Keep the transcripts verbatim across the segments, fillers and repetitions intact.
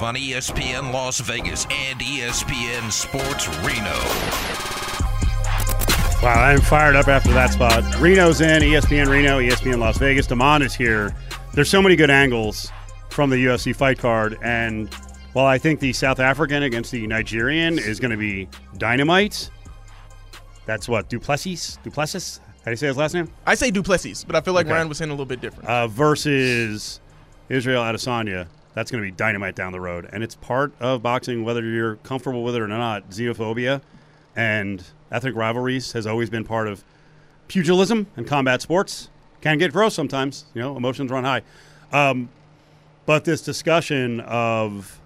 live on E S P N Las Vegas and E S P N Sports Reno. Wow, I'm fired up after that spot. Reno's in, E S P N Reno, E S P N Las Vegas. DeMond is here. There's so many good angles from the U F C fight card, and while I think the South African against the Nigerian is going to be dynamite, that's what, Duplessis? Duplessis? How do you say his last name? I say Duplessis, but I feel like okay. Ryan was saying a little bit different. Uh, versus Israel Adesanya. That's going to be dynamite down the road. And it's part of boxing, whether you're comfortable with it or not. Xenophobia and ethnic rivalries has always been part of pugilism and combat sports. Can get gross sometimes. You know, emotions run high. Um, but this discussion of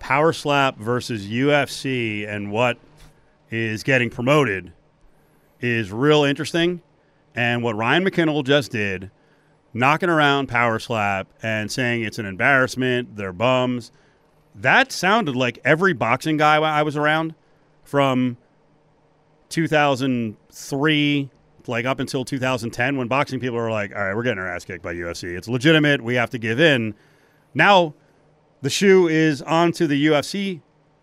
Power Slap versus U F C and what is getting promoted is real interesting. And what Ryan McKinnell just did, knocking around Power Slap and saying it's an embarrassment, they're bums. That sounded like every boxing guy I was around from two thousand three, like up until two thousand ten, when boxing people were like, all right, we're getting our ass kicked by U F C. It's legitimate. We have to give in. Now the shoe is onto the U F C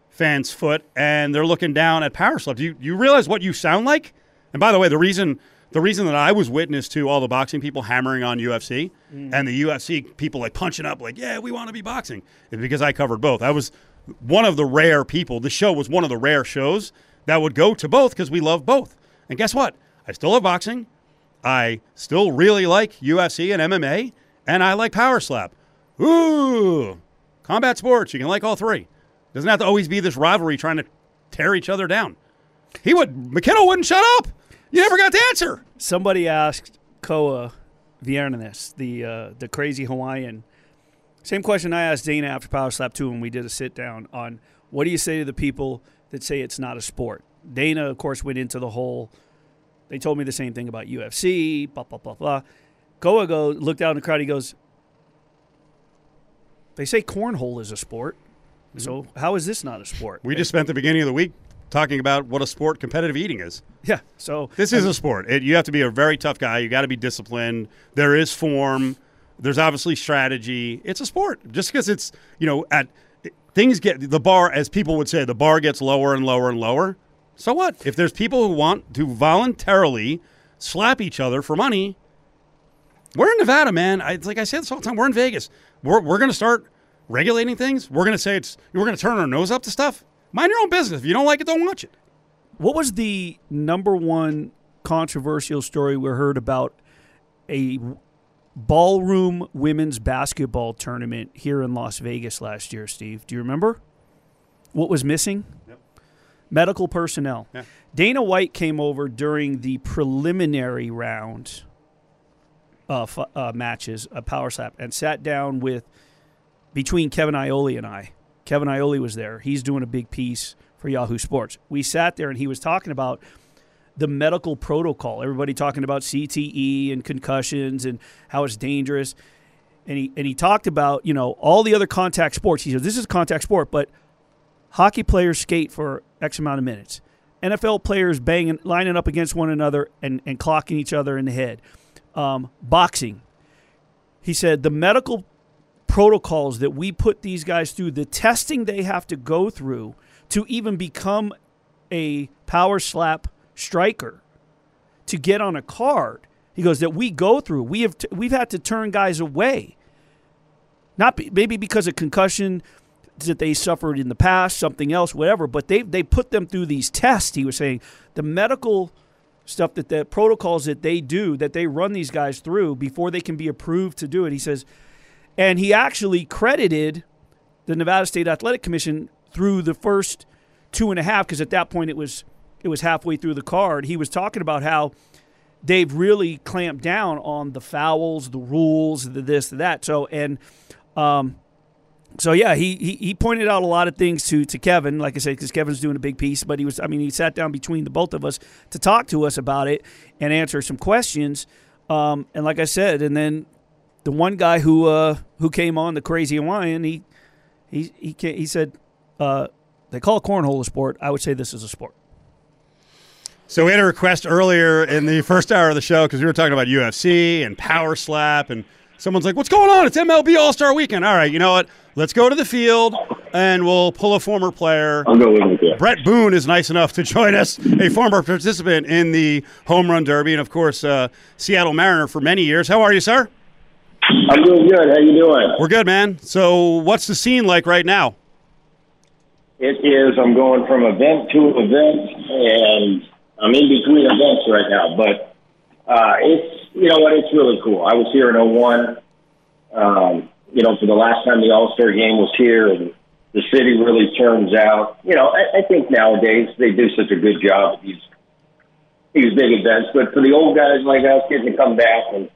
fans' foot, and they're looking down at Power Slap. Do you, you realize what you sound like? And by the way, the reason... The reason that I was witness to all the boxing people hammering on U F C mm. and the U F C people like punching up like, yeah, we want to be boxing, is because I covered both. I was one of the rare people. The show was one of the rare shows that would go to both because we love both. And guess what? I still love boxing. I still really like U F C and M M A, and I like Power Slap. Ooh, combat sports. You can like all three. Doesn't have to always be this rivalry trying to tear each other down. He would, McKinnell wouldn't shut up. You never got the answer. Somebody asked Koa Viernes, the uh, the crazy Hawaiian, same question I asked Dana after Power Slap two when we did a sit-down on what do you say to the people that say it's not a sport? Dana, of course, went into the whole, they told me the same thing about U F C, blah, blah, blah, blah. Koa go, looked out in the crowd, he goes, they say cornhole is a sport, mm-hmm. so how is this not a sport? We they, just spent the beginning of the week talking about what a sport competitive eating is. Yeah, so this is a sport. It, you have to be a very tough guy. You got to be disciplined. There is form. There's obviously strategy. It's a sport. Just because it's, you know, at things get the bar, as people would say, the bar gets lower and lower and lower. So what? If there's people who want to voluntarily slap each other for money, we're in Nevada, man. I, like I say this all the time. We're in Vegas. We're we're gonna start regulating things. We're gonna say it's. We're gonna turn our nose up to stuff. Mind your own business. If you don't like it, don't watch it. What was the number one controversial story we heard about a ballroom women's basketball tournament here in Las Vegas last year, Steve? Do you remember what was missing? Yep. Medical personnel. Yeah. Dana White came over during the preliminary round uh, f- uh, matches of Power Slap and sat down with between Kevin Iole and I. Kevin Iole was there. He's doing a big piece for Yahoo Sports. We sat there, and he was talking about the medical protocol. Everybody talking about C T E and concussions and how it's dangerous. And he and he talked about, you know, all the other contact sports. He said, this is a contact sport, but hockey players skate for X amount of minutes. N F L players banging, lining up against one another and, and clocking each other in the head. Um, boxing. He said the medical protocols that we put these guys through, the testing they have to go through to even become a Power Slap striker, to get on a card, he goes, that we go through. We have t- we've had to turn guys away, not be- maybe because of concussion that they suffered in the past, something else, whatever. But they they put them through these tests. He was saying the medical stuff that the protocols that they do, that they run these guys through before they can be approved to do it. He says. And he actually credited the Nevada State Athletic Commission through the first two and a half, because at that point it was it was halfway through the card. He was talking about how they've really clamped down on the fouls, the rules, the this, the that. So and um, so yeah, he, he he pointed out a lot of things to to Kevin, like I said, because Kevin's doing a big piece. But he was, I mean, he sat down between the both of us to talk to us about it and answer some questions. Um, and like I said, and then. The one guy who uh, who came on, the crazy Hawaiian, he he he, came, he said, uh, they call cornhole a sport. I would say this is a sport. So we had a request earlier in the first hour of the show because we were talking about U F C and Power Slap, and someone's like, what's going on? It's M L B All-Star Weekend. All right, you know what? Let's go to the field. and we'll pull a former player. I'll go with him, yeah. Brett Boone is nice enough to join us, a former participant in the Home Run Derby, and of course, uh, Seattle Mariner for many years. How are you, sir? I'm doing good. How you doing? We're good, man. So, what's the scene like right now? It is. I'm going from event to event, and I'm in between events right now. But uh, it's, you know what? It's really cool. I was here in oh one. Um, you know, for the last time the All-Star Game was here, and the city really turns out. You know, I, I think nowadays they do such a good job at these these big events. But for the old guys like us, getting to come back and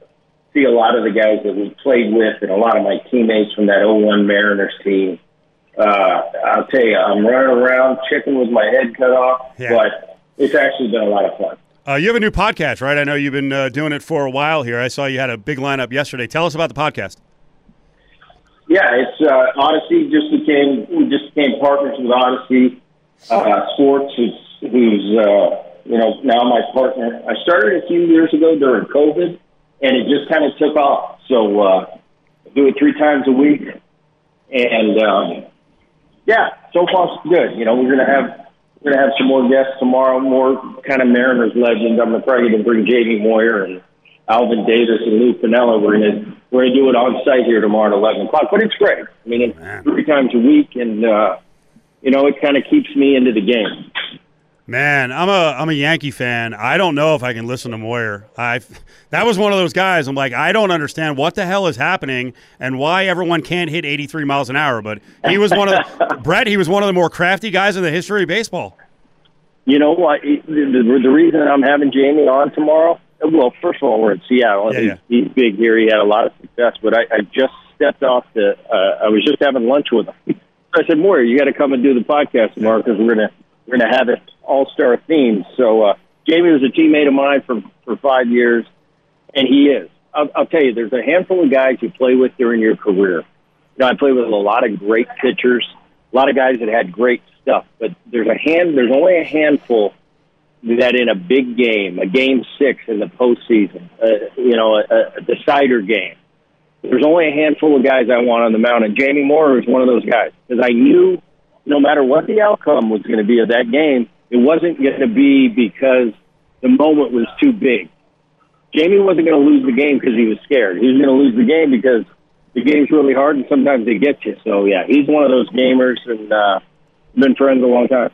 see a lot of the guys that we played with and a lot of my teammates from that oh one Mariners team. Uh, I'll tell you, I'm running around chicken with my head cut off, yeah. But it's actually been a lot of fun. Uh, you have a new podcast, right? I know you've been uh, doing it for a while here. I saw you had a big lineup yesterday. Tell us about the podcast. Yeah, it's uh, Odyssey. Just became we just became partners with Odyssey uh, Sports, who's, who's uh, you know now my partner. I started a few years ago during COVID. And it just kind of took off. So uh, I do it three times a week. And, um, yeah, so far so good. You know, we're going to have we're gonna have some more guests tomorrow, more kind of Mariners legends. I'm probably going to bring Jamie Moyer and Alvin Davis and Lou Pinella. We're going we're gonna do it on site here tomorrow at eleven o'clock. But it's great. I mean, it's three times a week. And, uh, you know, it kind of keeps me into the game. Man, I'm a I'm a Yankee fan. I don't know if I can listen to Moyer. I that was one of those guys. I'm like, I don't understand what the hell is happening and why everyone can't hit eighty-three miles an hour. But he was one of the, Brett. He was one of the more crafty guys in the history of baseball. You know what? The, the, the reason I'm having Jamie on tomorrow. Well, first of all, we're in Seattle. Yeah, he's, yeah. he's big here. He had a lot of success. But I, I just stepped off the. Uh, I was just having lunch with him. I said, Moyer, you got to come and do the podcast tomorrow because we're gonna we're gonna have it. All-star themes. So uh, Jamie was a teammate of mine for, for five years, and he is. I'll, I'll tell you, there's a handful of guys you play with during your career. You know, I played with a lot of great pitchers, a lot of guys that had great stuff, but there's a hand. There's only a handful that in a big game, a game six in the postseason, uh, you know, a, a decider game, there's only a handful of guys I want on the mound, and Jamie Moyer was one of those guys because I knew no matter what the outcome was going to be of that game, it wasn't going to be because the moment was too big. Jamie wasn't going to lose the game because he was scared. He was going to lose the game because the game's really hard and sometimes they get you. So, yeah, he's one of those gamers and uh, been friends a long time.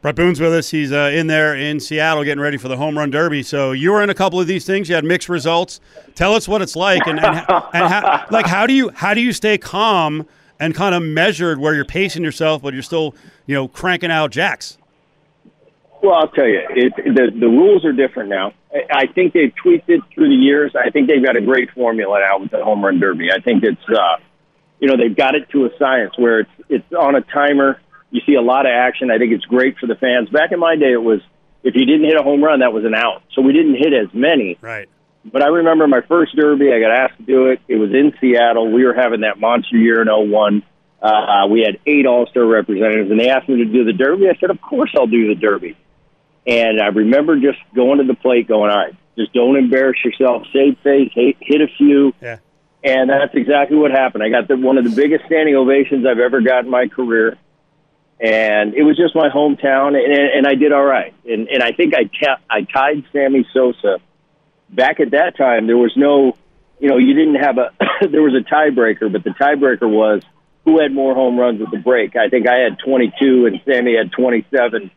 Brett Boone's with us. He's uh, in there in Seattle getting ready for the Home Run Derby. So you were in a couple of these things. You had mixed results. Tell us what it's like and, and, and how, like how do you how do you stay calm and kind of measured where you're pacing yourself but you're still you know cranking out jacks? Well, I'll tell you, it, the, the rules are different now. I, I think they've tweaked it through the years. I think they've got a great formula now with the Home Run Derby. I think it's, uh, you know, they've got it to a science where it's it's on a timer. You see a lot of action. I think it's great for the fans. Back in my day, it was if you didn't hit a home run, that was an out. So we didn't hit as many. Right. But I remember my first derby. I got asked to do it. It was in Seattle. We were having that monster year in oh one. Uh, we had eight All-Star representatives, and they asked me to do the derby. I said, of course I'll do the derby. And I remember just going to the plate going, all right, just don't embarrass yourself. Save face, hit, hit a few. Yeah. And that's exactly what happened. I got the, one of the biggest standing ovations I've ever got in my career. And it was just my hometown, and, and I did all right. And, and I think I, t- I tied Sammy Sosa. Back at that time, there was no, you know, you didn't have a, there was a tiebreaker, but the tiebreaker was who had more home runs at the break. I think I had twenty-two, and Sammy had twenty-seven.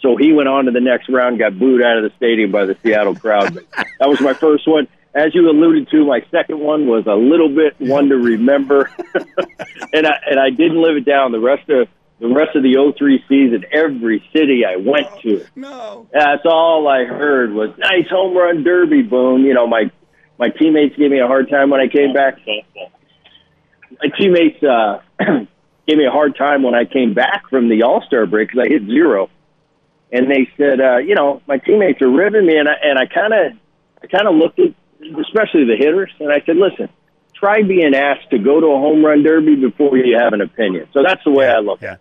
So he went on to the next round, got booed out of the stadium by the Seattle crowd. But that was my first one. As you alluded to, my second one was a little bit one to remember, and I and I didn't live it down. The rest of the rest of the oh three season, every city I went no, to, no, that's all I heard was nice home run derby, Boone. You know, my my teammates gave me a hard time when I came back. My teammates uh, gave me a hard time when I came back from the All-Star break because I hit zero. And they said, uh, you know, my teammates are ribbing me, and I and I kind of, I kind of looked at, especially the hitters, and I said, listen, try being asked to go to a home run derby before you have an opinion. So that's the way yeah, I look. Yeah.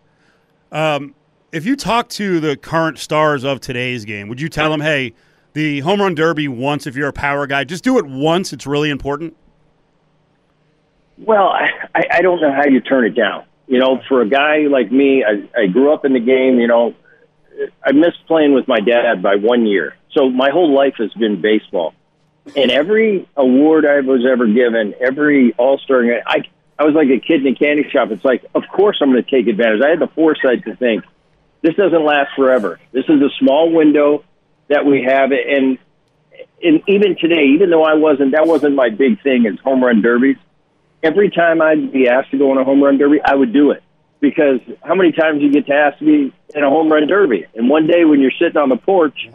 Um, if you talk to the current stars of today's game, would you tell them, hey, the home run derby once if you're a power guy, just do it once. It's really important. Well, I, I don't know how you turn it down. You know, for a guy like me, I, I grew up in the game, you know. I missed playing with my dad by one year. So my whole life has been baseball. And every award I was ever given, every all-star, I, I was like a kid in a candy shop. It's like, of course I'm going to take advantage. I had the foresight to think, this doesn't last forever. This is a small window that we have. And, and even today, even though I wasn't, that wasn't my big thing is home run derbies. Every time I'd be asked to go on a home run derby, I would do it. Because how many times you get to ask me in a home run derby? And one day when you're sitting on the porch,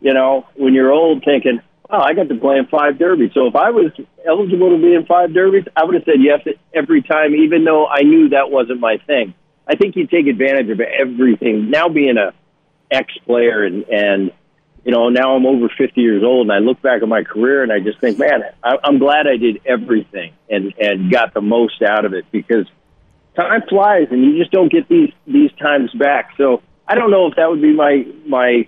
you know, when you're old thinking, oh, I got to play in five derbies. So if I was eligible to be in five derbies, I would have said yes every time, even though I knew that wasn't my thing. I think you take advantage of everything. Now being a ex-player and, and, you know, now I'm over fifty years old and I look back at my career and I just think, man, I, I'm glad I did everything and, and got the most out of it because time flies, and you just don't get these, these times back. So I don't know if that would be my my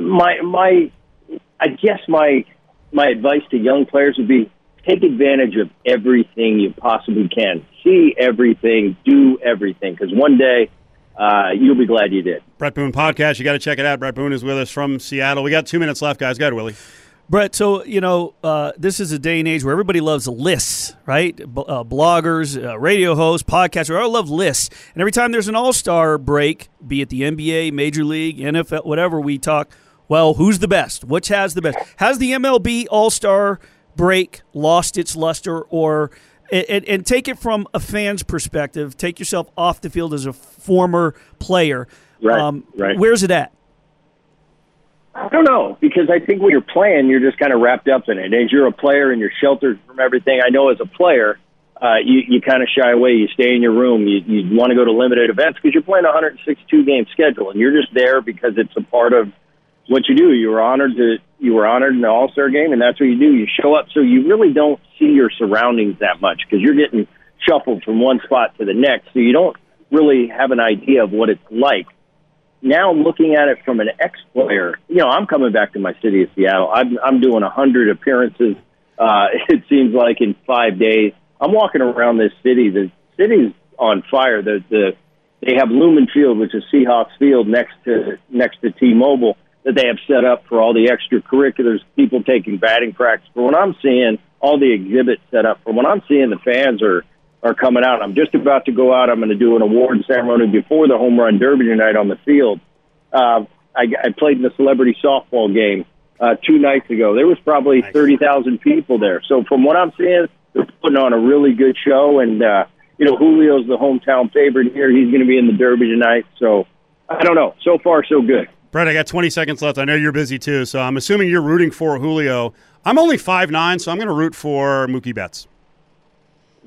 my my. I guess my my advice to young players would be take advantage of everything you possibly can, see everything, do everything, because one day uh, you'll be glad you did. Brett Boone podcast, you got to check it out. Brett Boone is with us from Seattle. We got two minutes left, guys. Go ahead, Willie. Brett, so, you know, uh, this is a day and age where everybody loves lists, right? B- uh, bloggers, uh, radio hosts, podcasters, we all love lists. And every time there's an all-star break, be it the N B A, Major League, N F L, whatever, we talk, well, who's the best? Which has the best? Has the M L B all-star break lost its luster? Or and, and take it from a fan's perspective. Take yourself off the field as a former player. Right, um, right. Where's it at? I don't know, because I think when you're playing, you're just kind of wrapped up in it. As you're a player and you're sheltered from everything, I know as a player, uh, you, you kind of shy away. You stay in your room. You, you want to go to limited events because you're playing a one hundred sixty-two game schedule, and you're just there because it's a part of what you do. You were honored to, you were honored in the All-Star game, and that's what you do. You show up, so you really don't see your surroundings that much because you're getting shuffled from one spot to the next, so you don't really have an idea of what it's like. Now looking at it from an ex-player, you know, I'm coming back to my city of Seattle. I'm, I'm doing one hundred appearances, uh, it seems like, in five days. I'm walking around this city. The city's on fire. The, the, they have Lumen Field, which is Seahawks Field, next to next to T-Mobile, that they have set up for all the extracurriculars, people taking batting practice. But what I'm seeing, all the exhibits set up. From what I'm seeing, the fans are are coming out. I'm just about to go out. I'm going to do an award ceremony before the home run derby tonight on the field. Uh, I, I played in the celebrity softball game uh, two nights ago. There was probably thirty thousand people there. So from what I'm seeing, they're putting on a really good show. And, uh, you know, Julio's the hometown favorite here. He's going to be in the derby tonight. So I don't know. So far, so good. Brett, I got twenty seconds left. I know you're busy too. So I'm assuming you're rooting for Julio. I'm only five nine, so I'm going to root for Mookie Betts.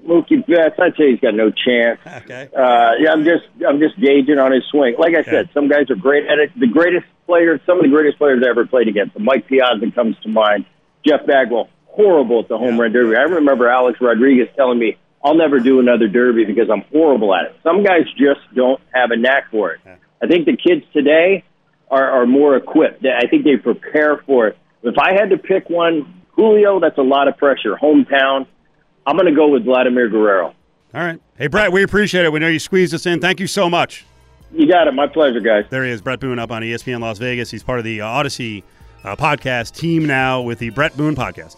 Mookie Betts, I'd say he's got no chance. Okay. Uh, yeah, I'm just I'm just gauging on his swing. Like I okay. said, some guys are great at it. The greatest players, some of the greatest players I ever played against. Mike Piazza comes to mind. Jeff Bagwell, horrible at the home yeah. run derby. I remember Alex Rodriguez telling me, I'll never do another derby because I'm horrible at it. Some guys just don't have a knack for it. Yeah. I think the kids today are, are more equipped. I think they prepare for it. If I had to pick one, Julio, that's a lot of pressure. Hometown. I'm going to go with Vladimir Guerrero. All right. Hey, Brett, we appreciate it. We know you squeezed us in. Thank you so much. You got it. My pleasure, guys. There he is, Brett Boone, up on E S P N Las Vegas. He's part of the Odyssey uh, podcast team now with the Brett Boone podcast.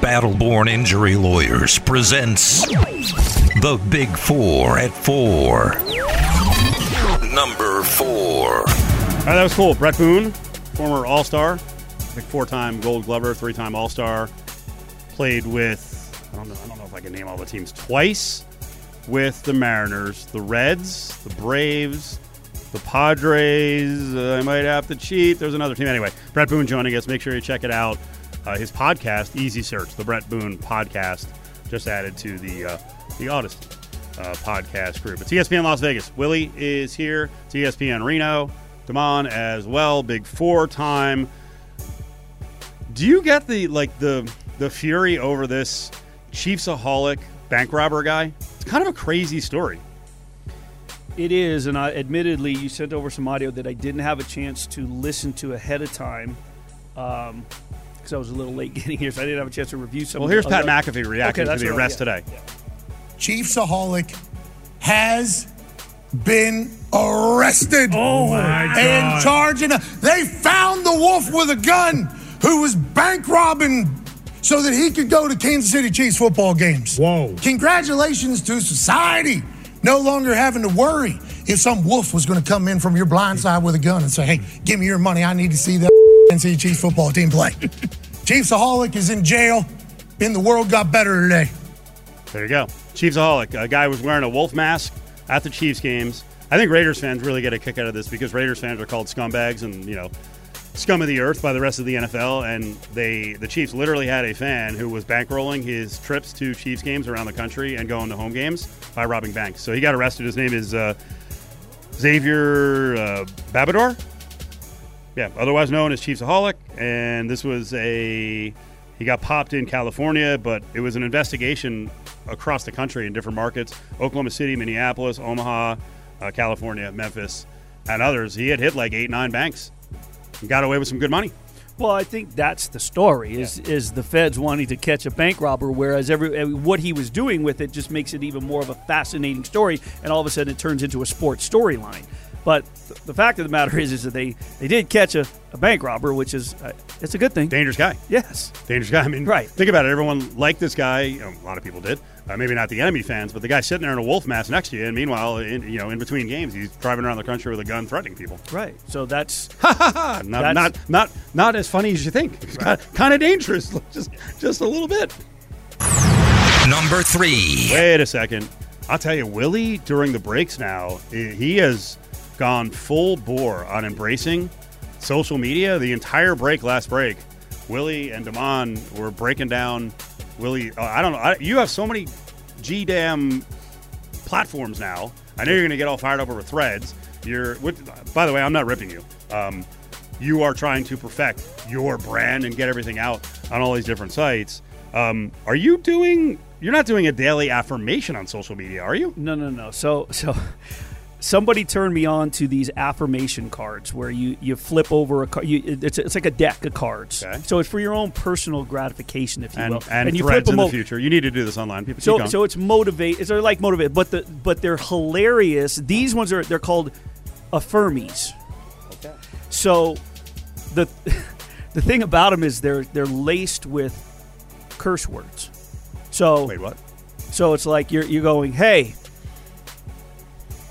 Battle Born Injury Lawyers presents the Big Four at Four. Number four. All right, that was cool. Brett Boone, former All-Star. I think four-time Gold Glover, three-time All-Star, played with, I don't know, I don't know if I can name all the teams, twice with the Mariners, the Reds, the Braves, the Padres. Uh, I might have to cheat. There's another team. Anyway, Brett Boone joining us. Make sure you check it out. Uh, his podcast, Easy Search, the Brett Boone podcast, just added to the, uh, the Odyssey uh, podcast group. It's E S P N Las Vegas. Willie is here. It's E S P N Reno. Come on as well. Big four-time. Do you get the like the the fury over this Chiefsaholic bank robber guy? It's kind of a crazy story. It is, and I admittedly, you sent over some audio that I didn't have a chance to listen to ahead of time. Um, because I was a little late getting here, so I didn't have a chance to review some. Well, here's Pat McAfee reacting okay, to the arrest right, yeah, today. Yeah. Chiefsaholic has been arrested. Oh, my God. And charging. They found the wolf with a gun who was bank robbing so that he could go to Kansas City Chiefs football games. Whoa. Congratulations to society. No longer having to worry if some wolf was going to come in from your blind side with a gun and say, hey, give me your money. I need to see that Kansas City Chiefs football team play. Chiefsaholic is in jail, and the world got better today. There you go. Chiefsaholic, a guy who was wearing a wolf mask at the Chiefs games. I think Raiders fans really get a kick out of this because Raiders fans are called scumbags and, you know, scum of the earth by the rest of the N F L, and they the Chiefs literally had a fan who was bankrolling his trips to Chiefs games around the country and going to home games by robbing banks. So he got arrested. His name is uh, Xavier uh, Babador. Yeah, otherwise known as Chiefsaholic, and this was a he got popped in California, but it was an investigation across the country in different markets: Oklahoma City, Minneapolis, Omaha, uh, California, Memphis, and others. He had hit like eight, nine banks. Got away with some good money. Well, I think that's the story, is yeah. is the feds wanting to catch a bank robber, whereas every what he was doing with it just makes it even more of a fascinating story, and all of a sudden it turns into a sports storyline. But th- the fact of the matter is is that they, they did catch a, a bank robber, which is uh, it's a good thing. Dangerous guy. Yes. Dangerous guy. I mean, right. Think about it. Everyone liked this guy. You know, a lot of people did. Uh, maybe not the enemy fans, but the guy sitting there in a wolf mask next to you, and meanwhile, in, you know, in between games, he's driving around the country with a gun, threatening people. Right. So that's ha ha ha. Not not not not as funny as you think. It's right. Kind of dangerous, just just a little bit. Number three. Wait a second. I'll tell you, Willie during the breaks now, he has gone full bore on embracing social media. The entire break, last break, Willie and Damon were breaking down. Willie, uh, I don't know. I, you have so many G-damn platforms now. I know you're going to get all fired up over threads. You're, with, by the way, I'm not ripping you. Um, you are trying to perfect your brand and get everything out on all these different sites. Um, are you doing? You're not doing a daily affirmation on social media, are you? No, no, no. So, so. Somebody turned me on to these affirmation cards where you, you flip over a card. It's, it's like a deck of cards. Okay. So it's for your own personal gratification, if you and, will. And, and you threads in the future. You need to do this online. People so, so it's motivate. It's like motivate, but the but they're hilarious. These ones are they're called affirmies. Okay. So the the thing about them is they're they're laced with curse words. So wait, what? So it's like you're you're going, hey.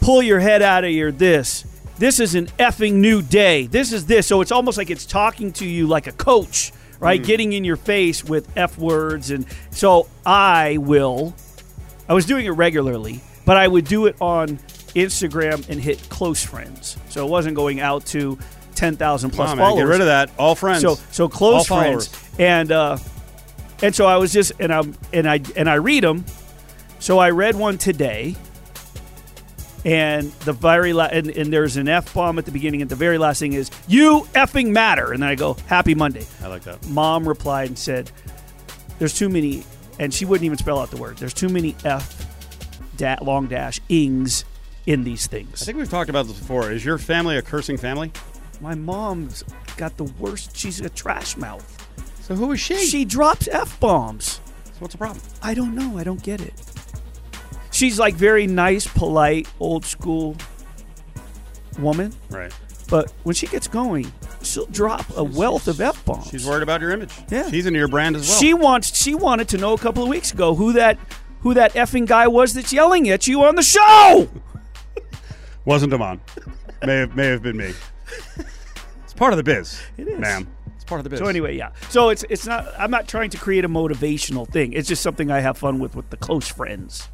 Pull your head out of your this. This is an effing new day. This is this. So it's almost like it's talking to you like a coach, right? Mm. Getting in your face with F words. And so I will, I was doing it regularly, but I would do it on Instagram and hit close friends. So it wasn't going out to ten thousand plus wow, man, followers. Get rid of that. All friends. So so close all friends. Followers. And uh, and so I was just, and, I'm, and, I, and I read them. So I read one today. And the very la- and, and there's an F-bomb at the beginning, and the very last thing is, you effing matter. And then I go, happy Monday. I like that. Mom replied and said, there's too many, and she wouldn't even spell out the word, there's too many F da- long dash ings in these things. I think we've talked about this before. Is your family a cursing family? My mom's got the worst. She's a trash mouth. So who is she? She drops F-bombs. So what's the problem? I don't know. I don't get it. She's like very nice, polite, old school woman. Right. But when she gets going, she'll drop a wealth of F-bombs. She's worried about your image. Yeah. She's into your brand as well. She wants she wanted to know a couple of weeks ago who that who that effing guy was that's yelling at you on the show. Wasn't Damon. May have may have been me. It's part of the biz. It is. Ma'am. Part of the business. So anyway, yeah. So it's it's not I'm not trying to create a motivational thing. It's just something I have fun with with the close friends.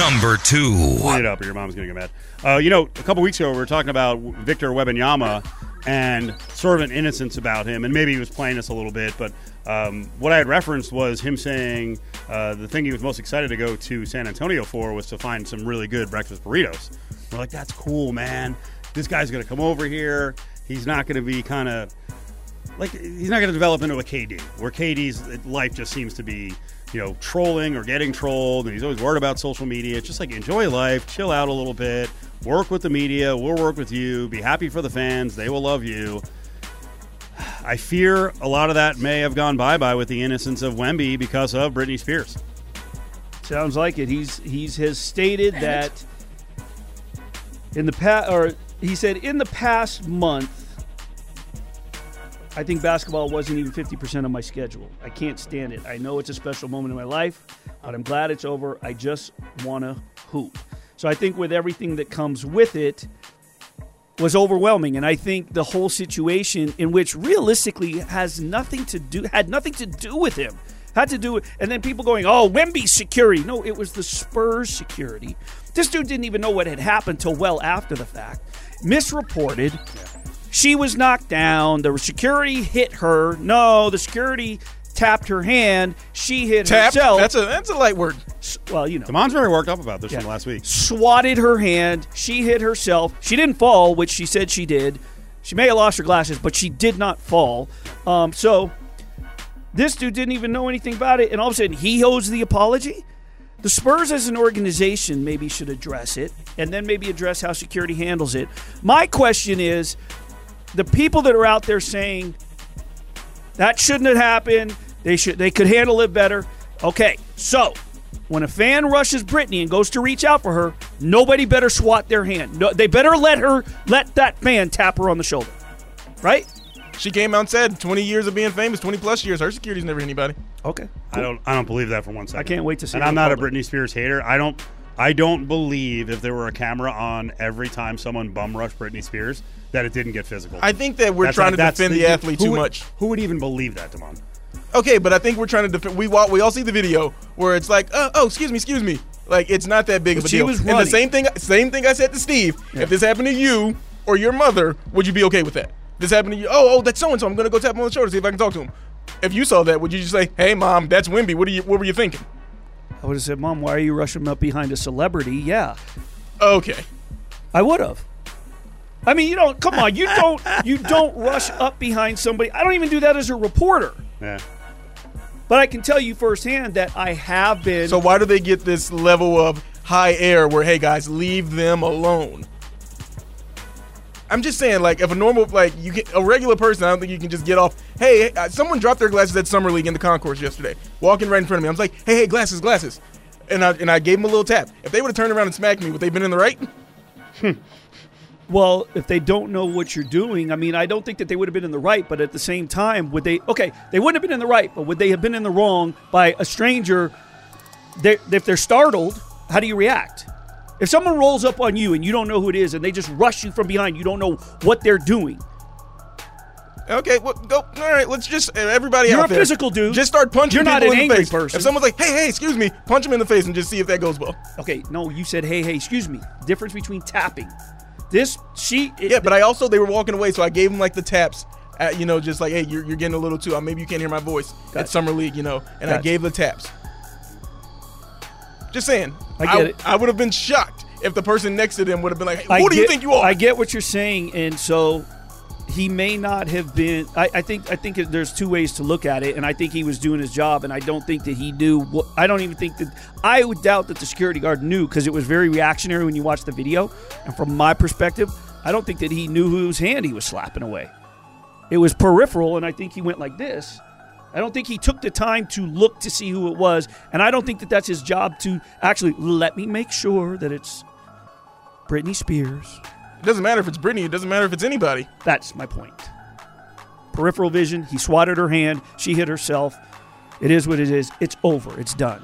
Number two. Clean it up or your mom's going to get mad. Uh, you know, a couple weeks ago we were talking about Victor Wembanyama and sort of an innocence about him, and maybe he was playing us a little bit, but um, what I had referenced was him saying uh, the thing he was most excited to go to San Antonio for was to find some really good breakfast burritos. We're like, that's cool, man. This guy's going to come over here. He's not going to be kind of like he's not going to develop into a K D, where K D's life just seems to be you know, trolling or getting trolled, and he's always worried about social media. It's just like, enjoy life, chill out a little bit, work with the media, we'll work with you, be happy for the fans, they will love you. I fear a lot of that may have gone bye-bye with the innocence of Wemby because of Britney Spears. Sounds like it. He's he's has stated Damn that it. in the past, or he said in the past month, I think basketball wasn't even fifty percent of my schedule. I can't stand it. I know it's a special moment in my life, but I'm glad it's over. I just want to hoop. So I think with everything that comes with it was overwhelming. And I think the whole situation, in which realistically has nothing to do, had nothing to do with him. Had to do with, and then people going, oh, Wemby's security. No, it was the Spurs security. This dude didn't even know what had happened till well after the fact. Misreported. She was knocked down. The security hit her. No, the security tapped her hand. She hit Tap? herself. That's a that's a light word. Well, you know. DeMond's very worked up about this yeah. from last week. Swatted her hand. She hit herself. She didn't fall, which she said she did. She may have lost her glasses, but she did not fall. Um, so this dude didn't even know anything about it, and all of a sudden he owes the apology? The Spurs as an organization maybe should address it, and then maybe address how security handles it. My question is, the people that are out there saying that shouldn't have happened, they should, they could handle it better. Okay, so when a fan rushes Britney and goes to reach out for her, nobody better swat their hand. No, they better let her, let that fan tap her on the shoulder, right? She came out and said, twenty years of being famous, twenty plus years, her security's never hit anybody. Okay, cool. I don't, I don't believe that for one second. I can't wait to see. And I'm not public. a Britney Spears hater. I don't, I don't believe if there were a camera on every time someone bum rushed Britney Spears that it didn't get physical. I think that we're that's trying like, to defend the, the athlete too would, much. Who would even believe that, DeMond? Okay, but I think we're trying to defend. We, we all see the video where it's like, oh, oh, excuse me, excuse me. Like, it's not that big but of a she deal. Was running. And the same thing, same thing I said to Steve. Yeah. If this happened to you or your mother, would you be okay with that? This happened to you. Oh, oh, that's so-and-so. I'm going to go tap him on the shoulder, see if I can talk to him. If you saw that, would you just say, hey, Mom, that's Wemby. What, are you, what were you thinking? I would have said, Mom, why are you rushing up behind a celebrity? Yeah. Okay. I would have. I mean, you don't, come on, you don't, you don't rush up behind somebody. I don't even do that as a reporter. Yeah. But I can tell you firsthand that I have been. So why do they get this level of high air where, hey, guys, leave them alone? I'm just saying, like, if a normal, like, you get a regular person, I don't think you can just get off. Hey, someone dropped their glasses at Summer League in the concourse yesterday, walking right in front of me. I was like, hey, hey, glasses, glasses. And I, and I gave them a little tap. If they would have turned around and smacked me, would they have been in the right? Hmm. Well, if they don't know what you're doing, I mean, I don't think that they would have been in the right, but at the same time, would they, okay, they wouldn't have been in the right, but would they have been in the wrong by a stranger? They, if they're startled, how do you react? If someone rolls up on you and you don't know who it is and they just rush you from behind, you don't know what they're doing. Okay, well, go, all right, let's just, everybody you're out there. You're a physical dude. Just start punching people in the face. You're not an angry person. If someone's like, hey, hey, excuse me, punch them in the face and just see if that goes well. Okay, no, you said, hey, hey, excuse me. Difference between tapping. This she it, yeah, but I also they were walking away, so I gave them like the taps, at, you know, just like hey, you're, you're getting a little too. Uh, maybe you can't hear my voice gotcha. at Summer League, you know, and gotcha. I gave the taps. Just saying, I get I, I would have been shocked if the person next to them would have been like, hey, "What do you think you are?" I get what you're saying, and so he may not have been. I, I think I think there's two ways to look at it, and I think he was doing his job, and I don't think that he knew. What, I don't even think that I would doubt that the security guard knew because it was very reactionary when you watch the video. And from my perspective, I don't think that he knew whose hand he was slapping away. It was peripheral, and I think he went like this. I don't think he took the time to look to see who it was, and I don't think that that's his job to actually let me make sure that it's Britney Spears. It doesn't matter if it's Britney. It doesn't matter if it's anybody. That's my point. Peripheral vision. He swatted her hand. She hit herself. It is what it is. It's over. It's done.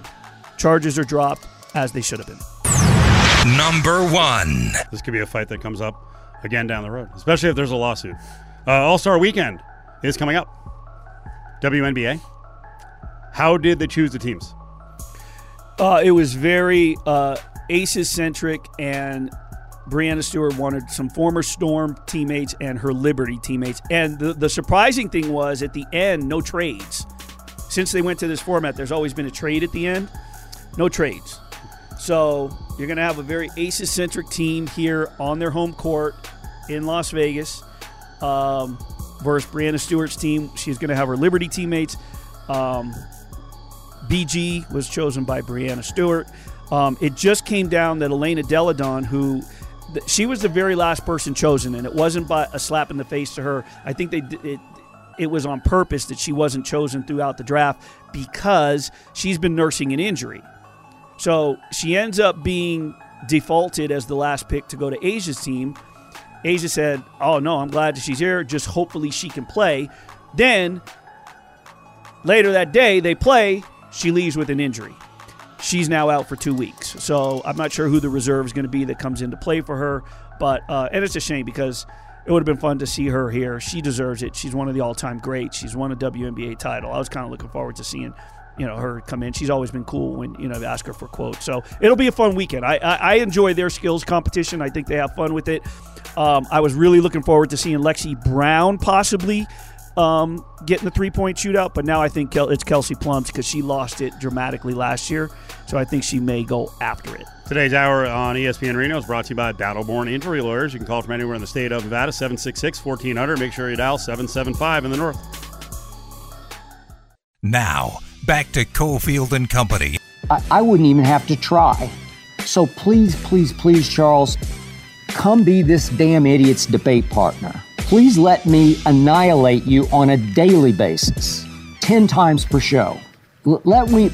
Charges are dropped as they should have been. Number one. This could be a fight that comes up again down the road, especially if there's a lawsuit. Uh, All-Star Weekend is coming up. W N B A. How did they choose the teams? Uh, it was very uh, Aces-centric and Breanna Stewart wanted some former Storm teammates and her Liberty teammates. And the, the surprising thing was, at the end, no trades. Since they went to this format, there's always been a trade at the end. No trades. So you're going to have a very Aces-centric team here on their home court in Las Vegas um, versus Breanna Stewart's team. She's going to have her Liberty teammates. Um, B G was chosen by Breanna Stewart. Um, it just came down that Elena Deladon, who... she was the very last person chosen, and it wasn't by a slap in the face to her. I think they it, it was on purpose that she wasn't chosen throughout the draft because she's been nursing an injury. So she ends up being defaulted as the last pick to go to Asia's team. Asia said, oh, no, I'm glad that she's here. Just hopefully she can play. Then later that day, they play. She leaves with an injury. She's now out for two weeks. So I'm not sure who the reserve is going to be that comes into play for her. But uh, and it's a shame because it would have been fun to see her here. She deserves it. She's one of the all-time greats. She's won a W N B A title. I was kind of looking forward to seeing you know, her come in. She's always been cool when, you know, they ask her for quotes. So it'll be a fun weekend. I, I, I enjoy their skills competition. I think they have fun with it. Um, I was really looking forward to seeing Lexi Brown possibly um, getting the three-point shootout, but now I think Kel- it's Kelsey Plums because she lost it dramatically last year, so I think she may go after it. Today's hour on E S P N Reno is brought to you by Battle Born Injury Lawyers. You can call from anywhere in the state of Nevada, seven six six, fourteen hundred. Make sure you dial seven seven five in the north. Now, back to Cofield and Company. I, I wouldn't even have to try. So please, please, please, Charles, come be this damn idiot's debate partner. Please let me annihilate you on a daily basis, ten times per show. L- let me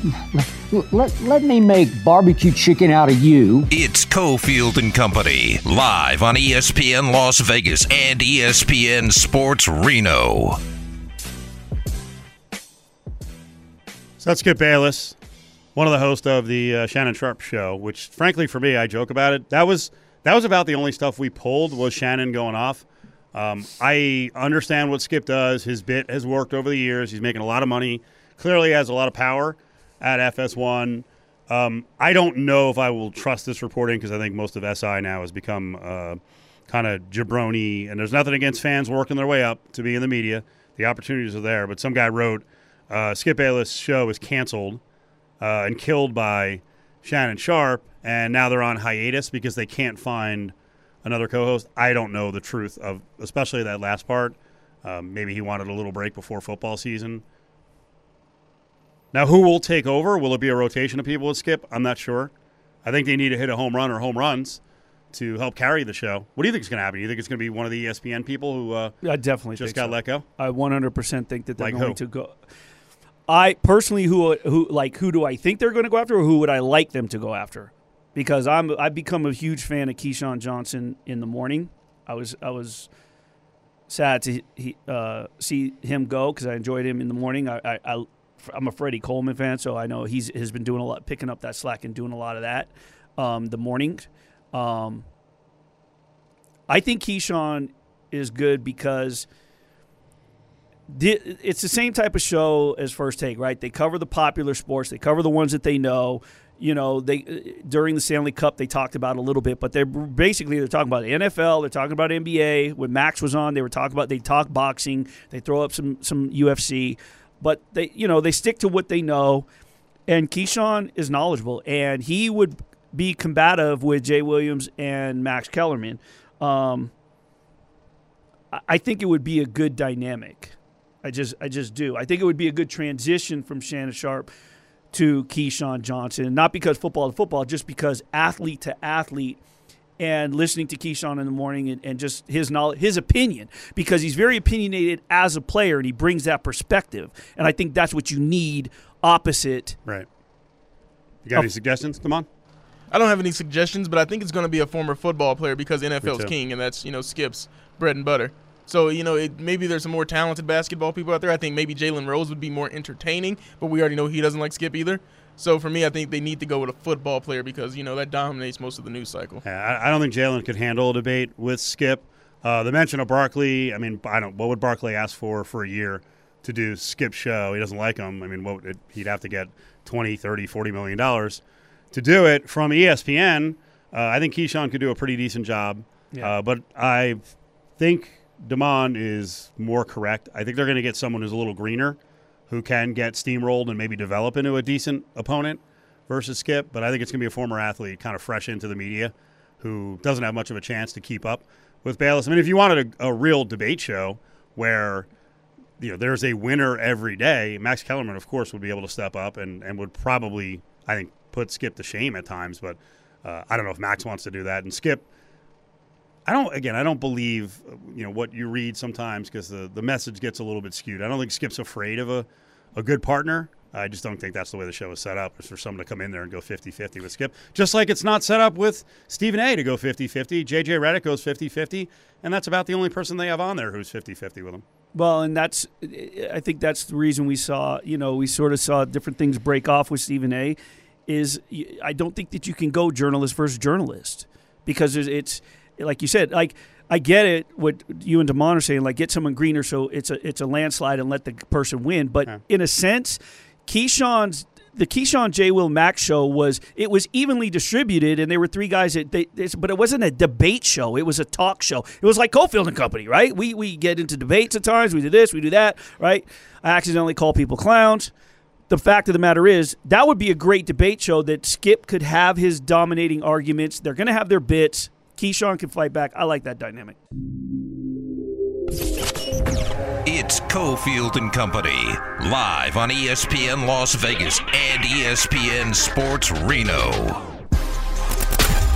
let, let, let me make barbecue chicken out of you. It's Cofield and Company, live on E S P N Las Vegas and E S P N Sports Reno. So that's Skip Bayless, one of the hosts of the uh, Shannon Sharpe show, which, frankly, for me, I joke about it. That was that was about the only stuff we pulled was Shannon going off. Um, I understand what Skip does. His bit has worked over the years. He's making a lot of money. Clearly has a lot of power at F S one. Um, I don't know if I will trust this reporting because I think most of S I now has become uh, kind of jabroni, and there's nothing against fans working their way up to be in the media. The opportunities are there, but some guy wrote, Uh, Skip Bayless' show is canceled uh, and killed by Shannon Sharpe, and now they're on hiatus because they can't find another co-host. I don't know the truth of, especially that last part. Um, maybe he wanted a little break before football season. Now, who will take over? Will it be a rotation of people with Skip? I'm not sure. I think they need to hit a home run or home runs to help carry the show. What do you think is going to happen? You think it's going to be one of the E S P N people who uh, I definitely just got so. let go? I one hundred percent think that they're like going who? to go. I personally, who who like who do I think they're going to go after, or who would I like them to go after? Because I'm I've become a huge fan of Keyshawn Johnson in the morning. I was I was sad to he, uh, see him go because I enjoyed him in the morning. I, I, I I'm a Freddie Coleman fan, so I know he's has been doing a lot, picking up that slack and doing a lot of that um, the mornings. Um, I think Keyshawn is good because it's the same type of show as First Take, right? They cover the popular sports. They cover the ones that they know. You know, they during the Stanley Cup, they talked about a little bit, but they're basically they're talking about the N F L. They're talking about N B A. When Max was on, they were talking about they talk boxing. They throw up some some U F C, but they you know they stick to what they know. And Keyshawn is knowledgeable, and he would be combative with Jay Williams and Max Kellerman. Um, I think it would be a good dynamic. I just I just do. I think it would be a good transition from Shannon Sharpe to Keyshawn Johnson, not because football to football, just because athlete to athlete, and listening to Keyshawn in the morning and, and just his knowledge, his opinion, because he's very opinionated as a player, and he brings that perspective. And I think that's what you need opposite. Right. You got any suggestions? Come on. I don't have any suggestions, but I think it's going to be a former football player because N F L's king, and that's, you know, Skip's bread and butter. So, you know, it, maybe there's some more talented basketball people out there. I think maybe Jalen Rose would be more entertaining, but we already know he doesn't like Skip either. So, for me, I think they need to go with a football player because, you know, that dominates most of the news cycle. Yeah, I don't think Jalen could handle a debate with Skip. Uh, the mention of Barkley, I mean, I don't. What would Barkley ask for for a year to do Skip's show? He doesn't like him. I mean, what would it, he'd have to get twenty, thirty, forty million dollars to do it from E S P N. Uh, I think Keyshawn could do a pretty decent job. Yeah. Uh, but I think Damon is more correct. I think they're going to get someone who's a little greener, who can get steamrolled and maybe develop into a decent opponent versus Skip. But I think it's going to be a former athlete kind of fresh into the media who doesn't have much of a chance to keep up with Bayless. I mean, if you wanted a, a real debate show where you know there's a winner every day, Max Kellerman, of course, would be able to step up and, and would probably, I think, put Skip to shame at times. But uh, I don't know if Max wants to do that. And Skip, I don't, again, I don't believe, you know, what you read sometimes because the, the message gets a little bit skewed. I don't think Skip's afraid of a, a good partner. I just don't think that's the way the show is set up, is for someone to come in there and go fifty-fifty with Skip. Just like it's not set up with Stephen A to go fifty-fifty. J J. Redick goes fifty-fifty, and that's about the only person they have on there who's fifty-fifty with him. Well, and that's – I think that's the reason we saw – you know, we sort of saw different things break off with Stephen A. is I don't think that you can go journalist versus journalist because it's – like you said, like – I get it, what you and Damon are saying, like get someone greener so it's a it's a landslide and let the person win. But yeah. in a sense, Keyshawn's the Keyshawn J. Will Max show was it was evenly distributed, and there were three guys that they, but it wasn't a debate show. It was a talk show. It was like Cofield and Company, right? We we get into debates at times. We do this, we do that, right? I accidentally call people clowns. The fact of the matter is, that would be a great debate show that Skip could have his dominating arguments. They're going to have their bits. Keyshawn can fight back. I like that dynamic. It's Cofield and Company, live on E S P N Las Vegas and E S P N Sports Reno.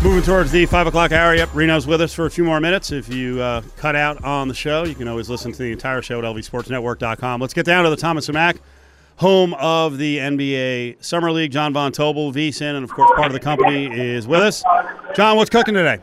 Moving towards the five o'clock hour. Yep, Reno's with us for a few more minutes. If you uh, cut out on the show, you can always listen to the entire show at L V Sports Network dot com. Let's get down to the Thomas Mack, home of the N B A Summer League. John Von Tobel, V-C I N, and, of course, part of the company is with us. John, what's cooking today?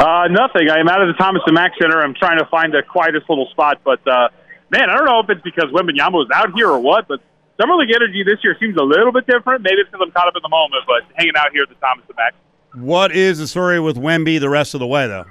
Uh, nothing. I am out of the Thomas and Mack Center. I'm trying to find the quietest little spot. But, uh, man, I don't know if it's because Wembanyama was out here or what, but Summer League energy this year seems a little bit different. Maybe it's because I'm caught up in the moment, but hanging out here at the Thomas and Mack. What is the story with Wemby the rest of the way, though?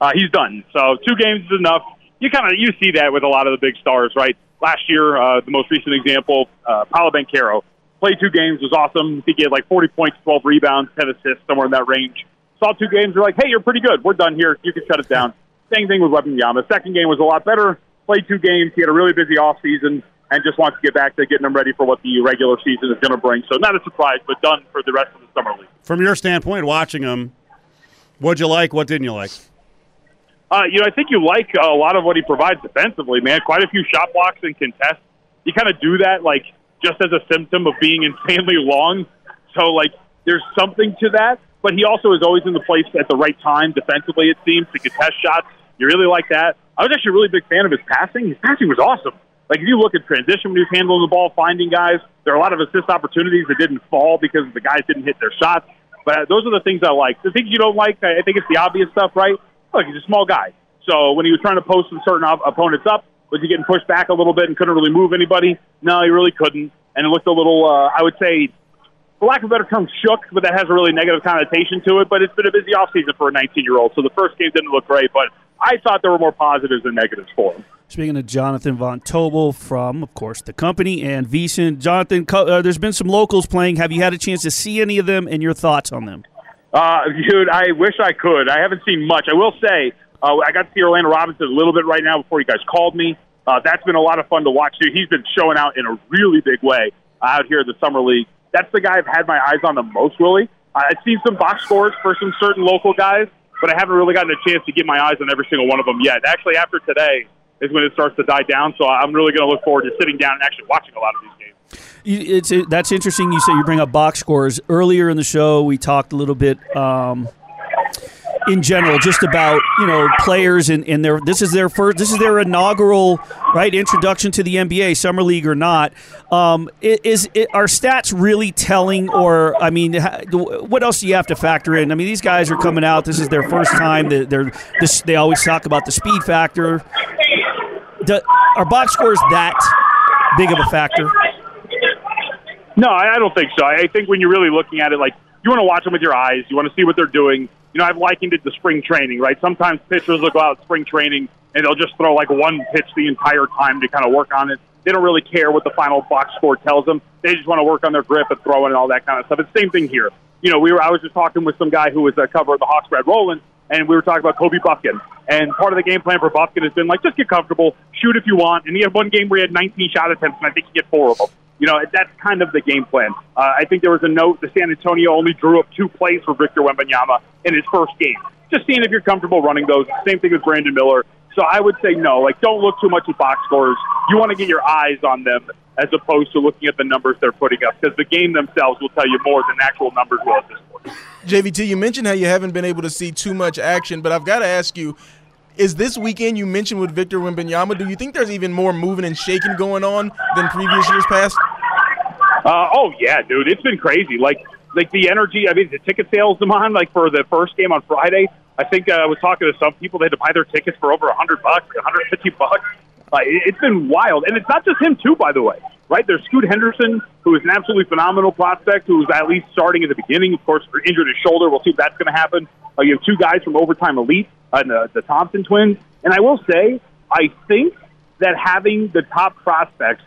Uh, he's done. So two games is enough. You kind of you see that with a lot of the big stars, right? Last year, uh, the most recent example, uh, Paolo Banchero. Played two games, was awesome. I think he had like forty points, twelve rebounds, ten assists, somewhere in that range. Saw two games, we're like, hey, you're pretty good. We're done here. You can shut it down. Same thing with Wembanyama. Second game was a lot better. Played two games. He had a really busy offseason and just wants to get back to getting him ready for what the regular season is going to bring. So not a surprise, but done for the rest of the summer league. From your standpoint, watching him, what'd you like? What didn't you like? Uh, you know, I think you like a lot of what he provides defensively, man. Quite a few shot blocks and contests. You kind of do that, like, just as a symptom of being insanely long. So, like, there's something to that. But he also is always in the place at the right time defensively, it seems, to contest shots. You really like that. I was actually a really big fan of his passing. His passing was awesome. Like, if you look at transition when he was handling the ball, finding guys, there are a lot of assist opportunities that didn't fall because the guys didn't hit their shots. But those are the things I like. The things you don't like, I think it's the obvious stuff, right? Look, he's a small guy. So when he was trying to post some certain op- opponents up, was he getting pushed back a little bit and couldn't really move anybody? No, he really couldn't. And it looked a little, uh, I would say, for lack of a better term, shook, but that has a really negative connotation to it. But it's been a busy offseason for a nineteen-year-old, so the first game didn't look great. But I thought there were more positives than negatives for him. Speaking of Jonathan Von Tobel from, of course, the company and V-C I N. Jonathan, uh, there's been some locals playing. Have you had a chance to see any of them and your thoughts on them? Uh, dude, I wish I could. I haven't seen much. I will say, uh, I got to see Orlando Robinson a little bit right now before you guys called me. Uh, that's been a lot of fun to watch, too. He's been showing out in a really big way out here in the Summer League. That's the guy I've had my eyes on the most, really. Uh, I've seen some box scores for some certain local guys, but I haven't really gotten a chance to get my eyes on every single one of them yet. Actually, after today is when it starts to die down, so I'm really going to look forward to sitting down and actually watching a lot of these games. It's it, that's interesting. You say you bring up box scores earlier in the show. We talked a little bit um, in general just about you know players and, and their this is their first this is their inaugural right introduction to the N B A Summer League or not. Um, is it, are stats really telling? Or I mean, what else do you have to factor in? I mean, these guys are coming out. This is their first time. They're, they're this, they always talk about the speed factor. Do, are box scores that big of a factor? No, I don't think so. I think when you're really looking at it, like, you want to watch them with your eyes. You want to see what they're doing. You know, I've likened it to spring training, right? Sometimes pitchers will go out at spring training, and they'll just throw, like, one pitch the entire time to kind of work on it. They don't really care what the final box score tells them. They just want to work on their grip and throwing and all that kind of stuff. It's the same thing here. You know, we were I was just talking with some guy who was a cover of the Hawks, Brad Rowland, and we were talking about Kobe Bufkin. And part of the game plan for Bufkin has been, like, just get comfortable, shoot if you want. And he had one game where he had nineteen shot attempts, and I think he had four of them. You know, that's kind of the game plan. Uh, I think there was a note that San Antonio only drew up two plays for Victor Wembanyama in his first game. Just seeing if you're comfortable running those. Same thing with Brandon Miller. So I would say no. Like, don't look too much at box scores. You want to get your eyes on them as opposed to looking at the numbers they're putting up because the game themselves will tell you more than actual numbers will at this point. J V T, you mentioned how you haven't been able to see too much action, but I've got to ask you, is this weekend you mentioned with Victor Wembanyama, do you think there's even more moving and shaking going on than previous years past? Uh, oh, yeah, dude. It's been crazy. Like, like the energy, I mean, the ticket sales demand, like for the first game on Friday, I think uh, I was talking to some people, they had to buy their tickets for over a hundred bucks, a hundred fifty bucks. Uh, it's been wild. And it's not just him, too, by the way. Right? There's Scoot Henderson, who is an absolutely phenomenal prospect, who was at least starting at the beginning. Of course, injured his shoulder. We'll see if that's going to happen. Uh, you have two guys from Overtime Elite, uh, and the, the Thompson twins. And I will say, I think that having the top prospects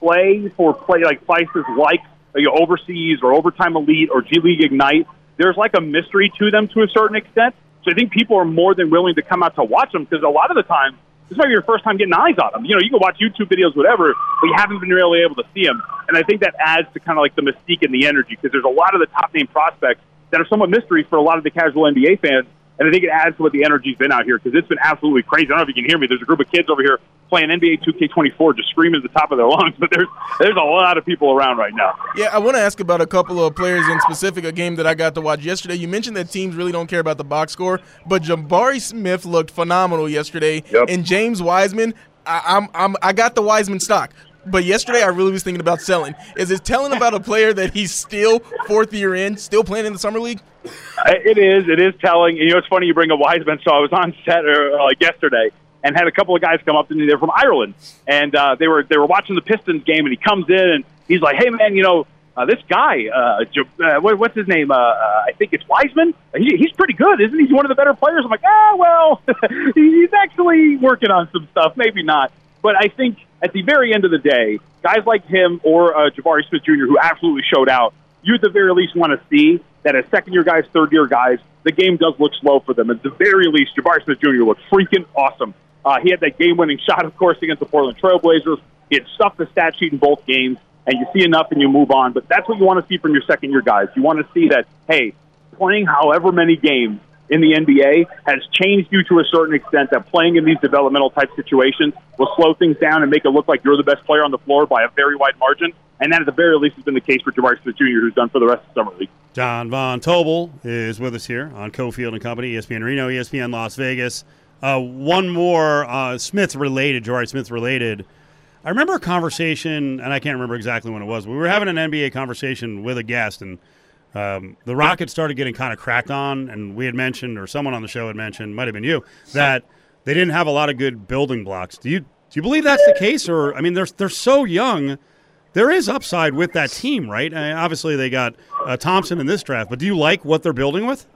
play for play like places like you know, Overseas or Overtime Elite or G League Ignite, there's like a mystery to them to a certain extent. So I think people are more than willing to come out to watch them because a lot of the time, this might be your first time getting eyes on them. You know, you can watch YouTube videos, whatever, but you haven't been really able to see them. And I think that adds to kind of like the mystique and the energy because there's a lot of the top-name prospects that are somewhat mysteries for a lot of the casual N B A fans. And I think it adds to what the energy's been out here because it's been absolutely crazy. I don't know if you can hear me. There's a group of kids over here playing N B A two K twenty-four, just screaming at the top of their lungs. But there's there's a lot of people around right now. Yeah, I want to ask about a couple of players in specific, a game that I got to watch yesterday. You mentioned that teams really don't care about the box score, but Jabari Smith looked phenomenal yesterday. Yep. And James Wiseman, I, I'm, I'm, I got the Wiseman stock. But yesterday I really was thinking about selling. Is it telling about a player that he's still fourth year in, still playing in the summer league? It is. It is telling. You know, it's funny you bring a Wiseman. So I was on set or, uh, yesterday and had a couple of guys come up to me. They're from Ireland, and uh, they were they were watching the Pistons game, and he comes in, and he's like, hey, man, you know, uh, this guy, uh, uh, what's his name? Uh, uh, I think it's Wiseman. He, he's pretty good, isn't he? He's one of the better players. I'm like, ah, well, he's actually working on some stuff. Maybe not. But I think at the very end of the day, guys like him or uh, Jabari Smith Junior, who absolutely showed out, you at the very least want to see that as second-year guys, third-year guys, the game does look slow for them. At the very least, Jabari Smith Junior looked freaking awesome. Uh, he had that game-winning shot, of course, against the Portland Trail Blazers. He had stuffed the stat sheet in both games, and you see enough and you move on. But that's what you want to see from your second-year guys. You want to see that, hey, playing however many games in the N B A has changed you to a certain extent, that playing in these developmental-type situations will slow things down and make it look like you're the best player on the floor by a very wide margin. And that, at the very least, has been the case for Jabari Smith Junior, who's done for the rest of the summer league. John Von Tobel is with us here on Cofield and Company, E S P N Reno, E S P N Las Vegas. Uh, one more uh, Smith-related, Jabari Smith-related. I remember a conversation, and I can't remember exactly when it was, but we were having an N B A conversation with a guest, and um, the Rockets started getting kind of cracked on, and we had mentioned, or someone on the show had mentioned, might have been you, that they didn't have a lot of good building blocks. Do you do you believe that's the case? Or, I mean, they're they're so young. There is upside with that team, right? I mean, obviously, they got uh, Thompson in this draft, but do you like what they're building with?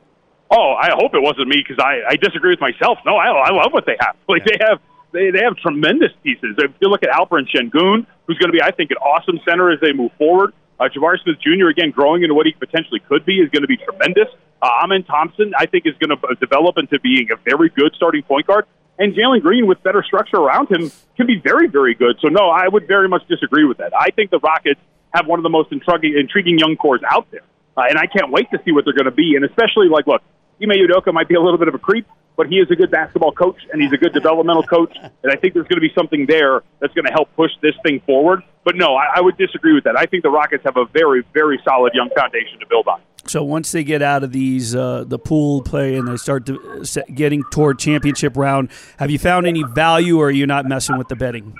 Oh, I hope it wasn't me because I, I disagree with myself. No, I, I love what they have. Like yeah. they have, they, they have tremendous pieces. If you look at Alperen Şengün, who's going to be, I think, an awesome center as they move forward. Uh, Jabari Smith Junior, again, growing into what he potentially could be, is going to be tremendous. Uh, Amen Thompson, I think, is going to develop into being a very good starting point guard. And Jalen Green, with better structure around him, can be very, very good. So, no, I would very much disagree with that. I think the Rockets have one of the most intriguing, intriguing young cores out there. Uh, and I can't wait to see what they're going to be. And especially, like, look, Ime Udoka might be a little bit of a creep, but he is a good basketball coach, and he's a good developmental coach. And I think there's going to be something there that's going to help push this thing forward. But, no, I, I would disagree with that. I think the Rockets have a very, very solid young foundation to build on. So once they get out of these uh, the pool play and they start to getting toward championship round, have you found any value or are you not messing with the betting?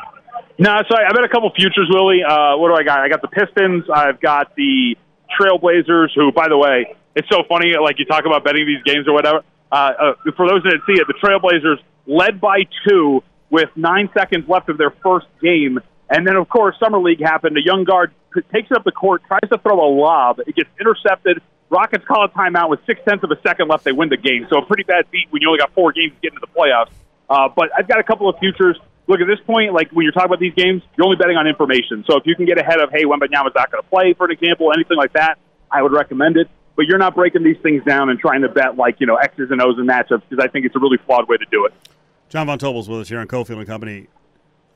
No, so I bet a couple futures, Willie. Uh, what do I got? I got the Pistons. I've got the Trailblazers, who, by the way, it's so funny, like you talk about betting these games or whatever. Uh, uh, for those that didn't see it, the Trailblazers led by two with nine seconds left of their first game. And then, of course, Summer League happened. A young guard takes it up the court, tries to throw a lob. It gets intercepted. Rockets call a timeout with six-tenths of a second left. They win the game. So a pretty bad beat when you only got four games to get into the playoffs. Uh, but I've got a couple of futures. Look, at this point, like when you're talking about these games, you're only betting on information. So if you can get ahead of, hey, Wembanyama's not going to play, for an example, anything like that, I would recommend it. But you're not breaking these things down and trying to bet like, you know, X's and O's and matchups because I think it's a really flawed way to do it. John Von Tobel's with us here on Cofield and Company.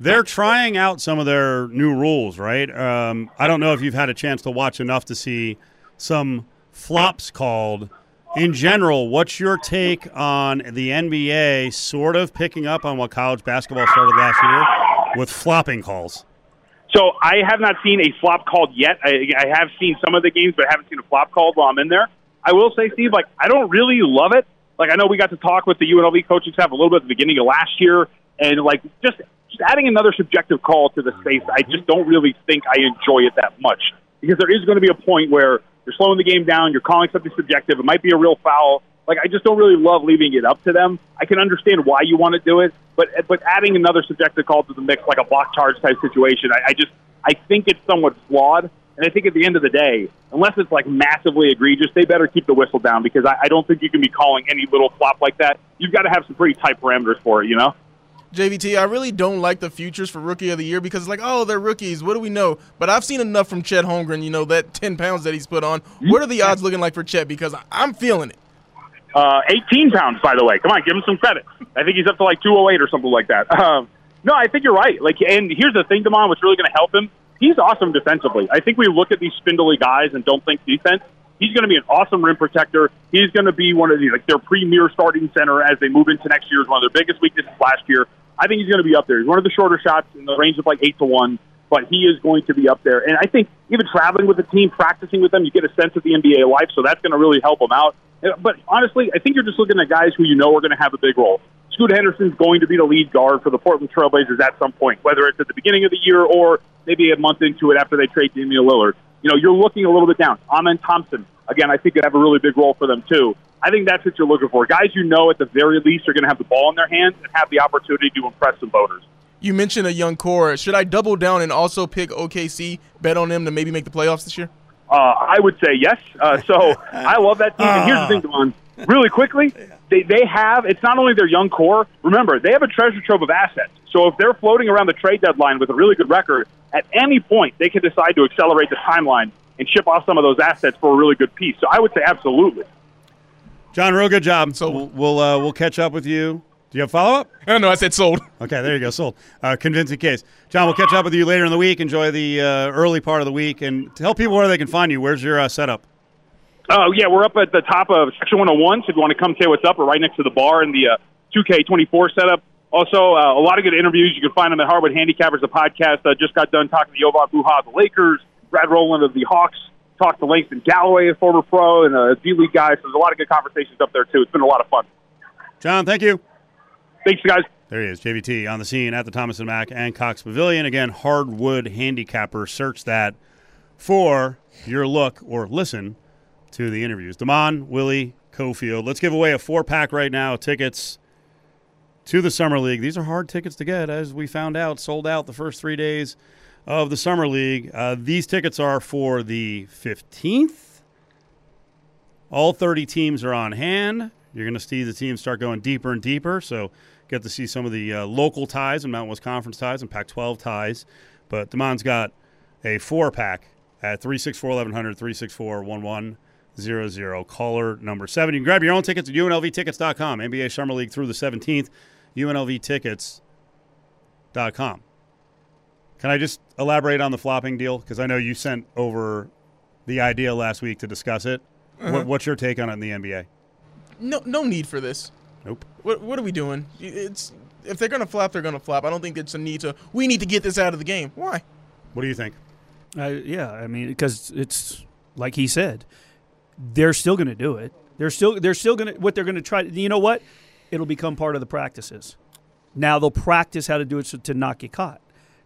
They're trying out some of their new rules, right? Um, I don't know if you've had a chance to watch enough to see some flops called. In general, what's your take on the N B A sort of picking up on what college basketball started last year with flopping calls? So I have not seen a flop called yet. I, I have seen some of the games, but I haven't seen a flop called while I'm in there. I will say, Steve, like, I don't really love it. Like, I know we got to talk with the U N L V coaching staff a little bit at the beginning of last year, and, like, just, just adding another subjective call to the space, I just don't really think I enjoy it that much. Because there is going to be a point where you're slowing the game down, you're calling something subjective, it might be a real foul. Like, I just don't really love leaving it up to them. I can understand why you want to do it, but but adding another subjective call to the mix, like a block charge type situation, I, I just I think it's somewhat flawed. And I think at the end of the day, unless it's like massively egregious, they better keep the whistle down, because I, I don't think you can be calling any little flop like that. You've got to have some pretty tight parameters for it, you know? J V T, I really don't like the futures for Rookie of the Year, because it's like, oh, they're rookies. What do we know? But I've seen enough from Chet Holmgren, you know, that ten pounds that he's put on. What are the odds looking like for Chet? Because I'm feeling it. Uh, eighteen pounds, by the way. Come on, give him some credit. I think he's up to like two oh eight or something like that. Um, no, I think you're right. Like, and here's the thing, Damon, what's really going to help him. He's awesome defensively. I think we look at these spindly guys and don't think defense. He's going to be an awesome rim protector. He's going to be one of the, like, their premier starting center as they move into next year. Is one of their biggest weaknesses last year. I think he's going to be up there. He's one of the shorter shots in the range of like eight to one, but he is going to be up there. And I think even traveling with the team, practicing with them, you get a sense of the N B A life. So that's going to really help him out. But honestly, I think you're just looking at guys who you know are going to have a big role. Scoot Henderson's going to be the lead guard for the Portland Trail Blazers at some point, whether it's at the beginning of the year or maybe a month into it after they trade Damian Lillard. You know, you're looking a little bit down. Amen Thompson, again, I think could have a really big role for them too. I think that's what you're looking for. Guys you know at the very least are going to have the ball in their hands and have the opportunity to impress some voters. You mentioned a young core. Should I double down and also pick O K C, bet on them to maybe make the playoffs this year? Uh, I would say yes. Uh, so I love that team. And here's the thing, Devon. Really quickly, they, they have, it's not only their young core. Remember, they have a treasure trove of assets. So if they're floating around the trade deadline with a really good record, at any point they can decide to accelerate the timeline and ship off some of those assets for a really good piece. So I would say absolutely. John, real good job. So we'll we'll, uh, we'll catch up with you. Do you have follow-up? Oh, no, I said sold. Okay, there you go, sold. Uh, convincing case. John, we'll catch up with you later in the week. Enjoy the uh, early part of the week. And tell people where they can find you. Where's your uh, setup? Oh, yeah, we're up at the top of Section one oh one, so if you want to come say what's up, we're right next to the bar in the uh, two K twenty-four setup. Also, uh, a lot of good interviews. You can find them at Hardwood Handicappers, the podcast. I uh, just got done talking to Yovan Buha of the Lakers, Brad Rowland of the Hawks, talked to Langston Galloway, a former pro, and a D-League guy. So there's a lot of good conversations up there, too. It's been a lot of fun. John, thank you. Thanks, guys. There he is, J V T, on the scene at the Thomas and Mack and Cox Pavilion. Again, Hardwood Handicapper. Search that for your look or listen to the interviews. Damon, Willie, Cofield. Let's give away a four-pack right now. Tickets to the Summer League. These are hard tickets to get, as we found out. Sold out the first three days of the Summer League. Uh, these tickets are for the fifteenth. All thirty teams are on hand. You're going to see the teams start going deeper and deeper, so get to see some of the uh, local ties and Mountain West Conference ties and Pac twelve ties. But Damon's got a four-pack at three six four, eleven hundred, three six four, eleven hundred. Caller number seven. You can grab your own tickets at U N L V tickets dot com. N B A Summer League through the seventeenth, U N L V tickets dot com. Can I just elaborate on the flopping deal? Because I know you sent over the idea last week to discuss it. Uh-huh. What, what's your take on it in the N B A? No, no need for this. Nope. What What are we doing? It's if they're gonna flop, they're gonna flop. I don't think it's a need to. We need to get this out of the game. Why? What do you think? Uh, yeah, I mean, because it's like he said, they're still gonna do it. They're still they're still gonna what they're gonna try. You know what? It'll become part of the practices. Now they'll practice how to do it so to not get caught.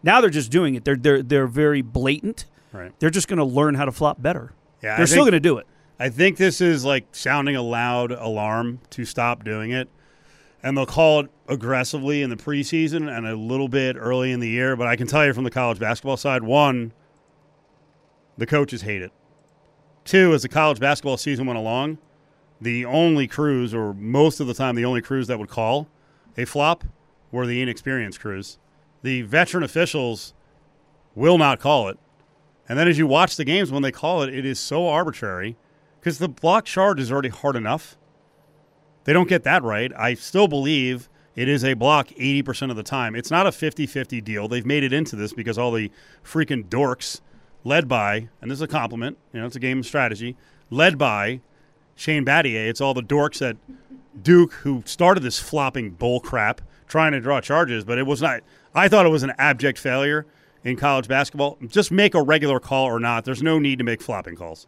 Now they're just doing it. They're they're they're very blatant. Right. They're just gonna learn how to flop better. Yeah. They're I still think- gonna do it. I think this is like sounding a loud alarm to stop doing it. And they'll call it aggressively in the preseason and a little bit early in the year. But I can tell you from the college basketball side, one, the coaches hate it. Two, as the college basketball season went along, the only crews, or most of the time the only crews that would call a flop were the inexperienced crews. The veteran officials will not call it. And then as you watch the games, when they call it, it is so arbitrary. Because the block charge is already hard enough. They don't get that right. I still believe it is a block eighty percent of the time. It's not a fifty-fifty deal. They've made it into this because all the freaking dorks led by, and this is a compliment, you know, it's a game of strategy, led by Shane Battier. It's all the dorks at Duke who started this flopping bull crap trying to draw charges, but it was not. I thought it was an abject failure in college basketball. Just make a regular call or not. There's no need to make flopping calls.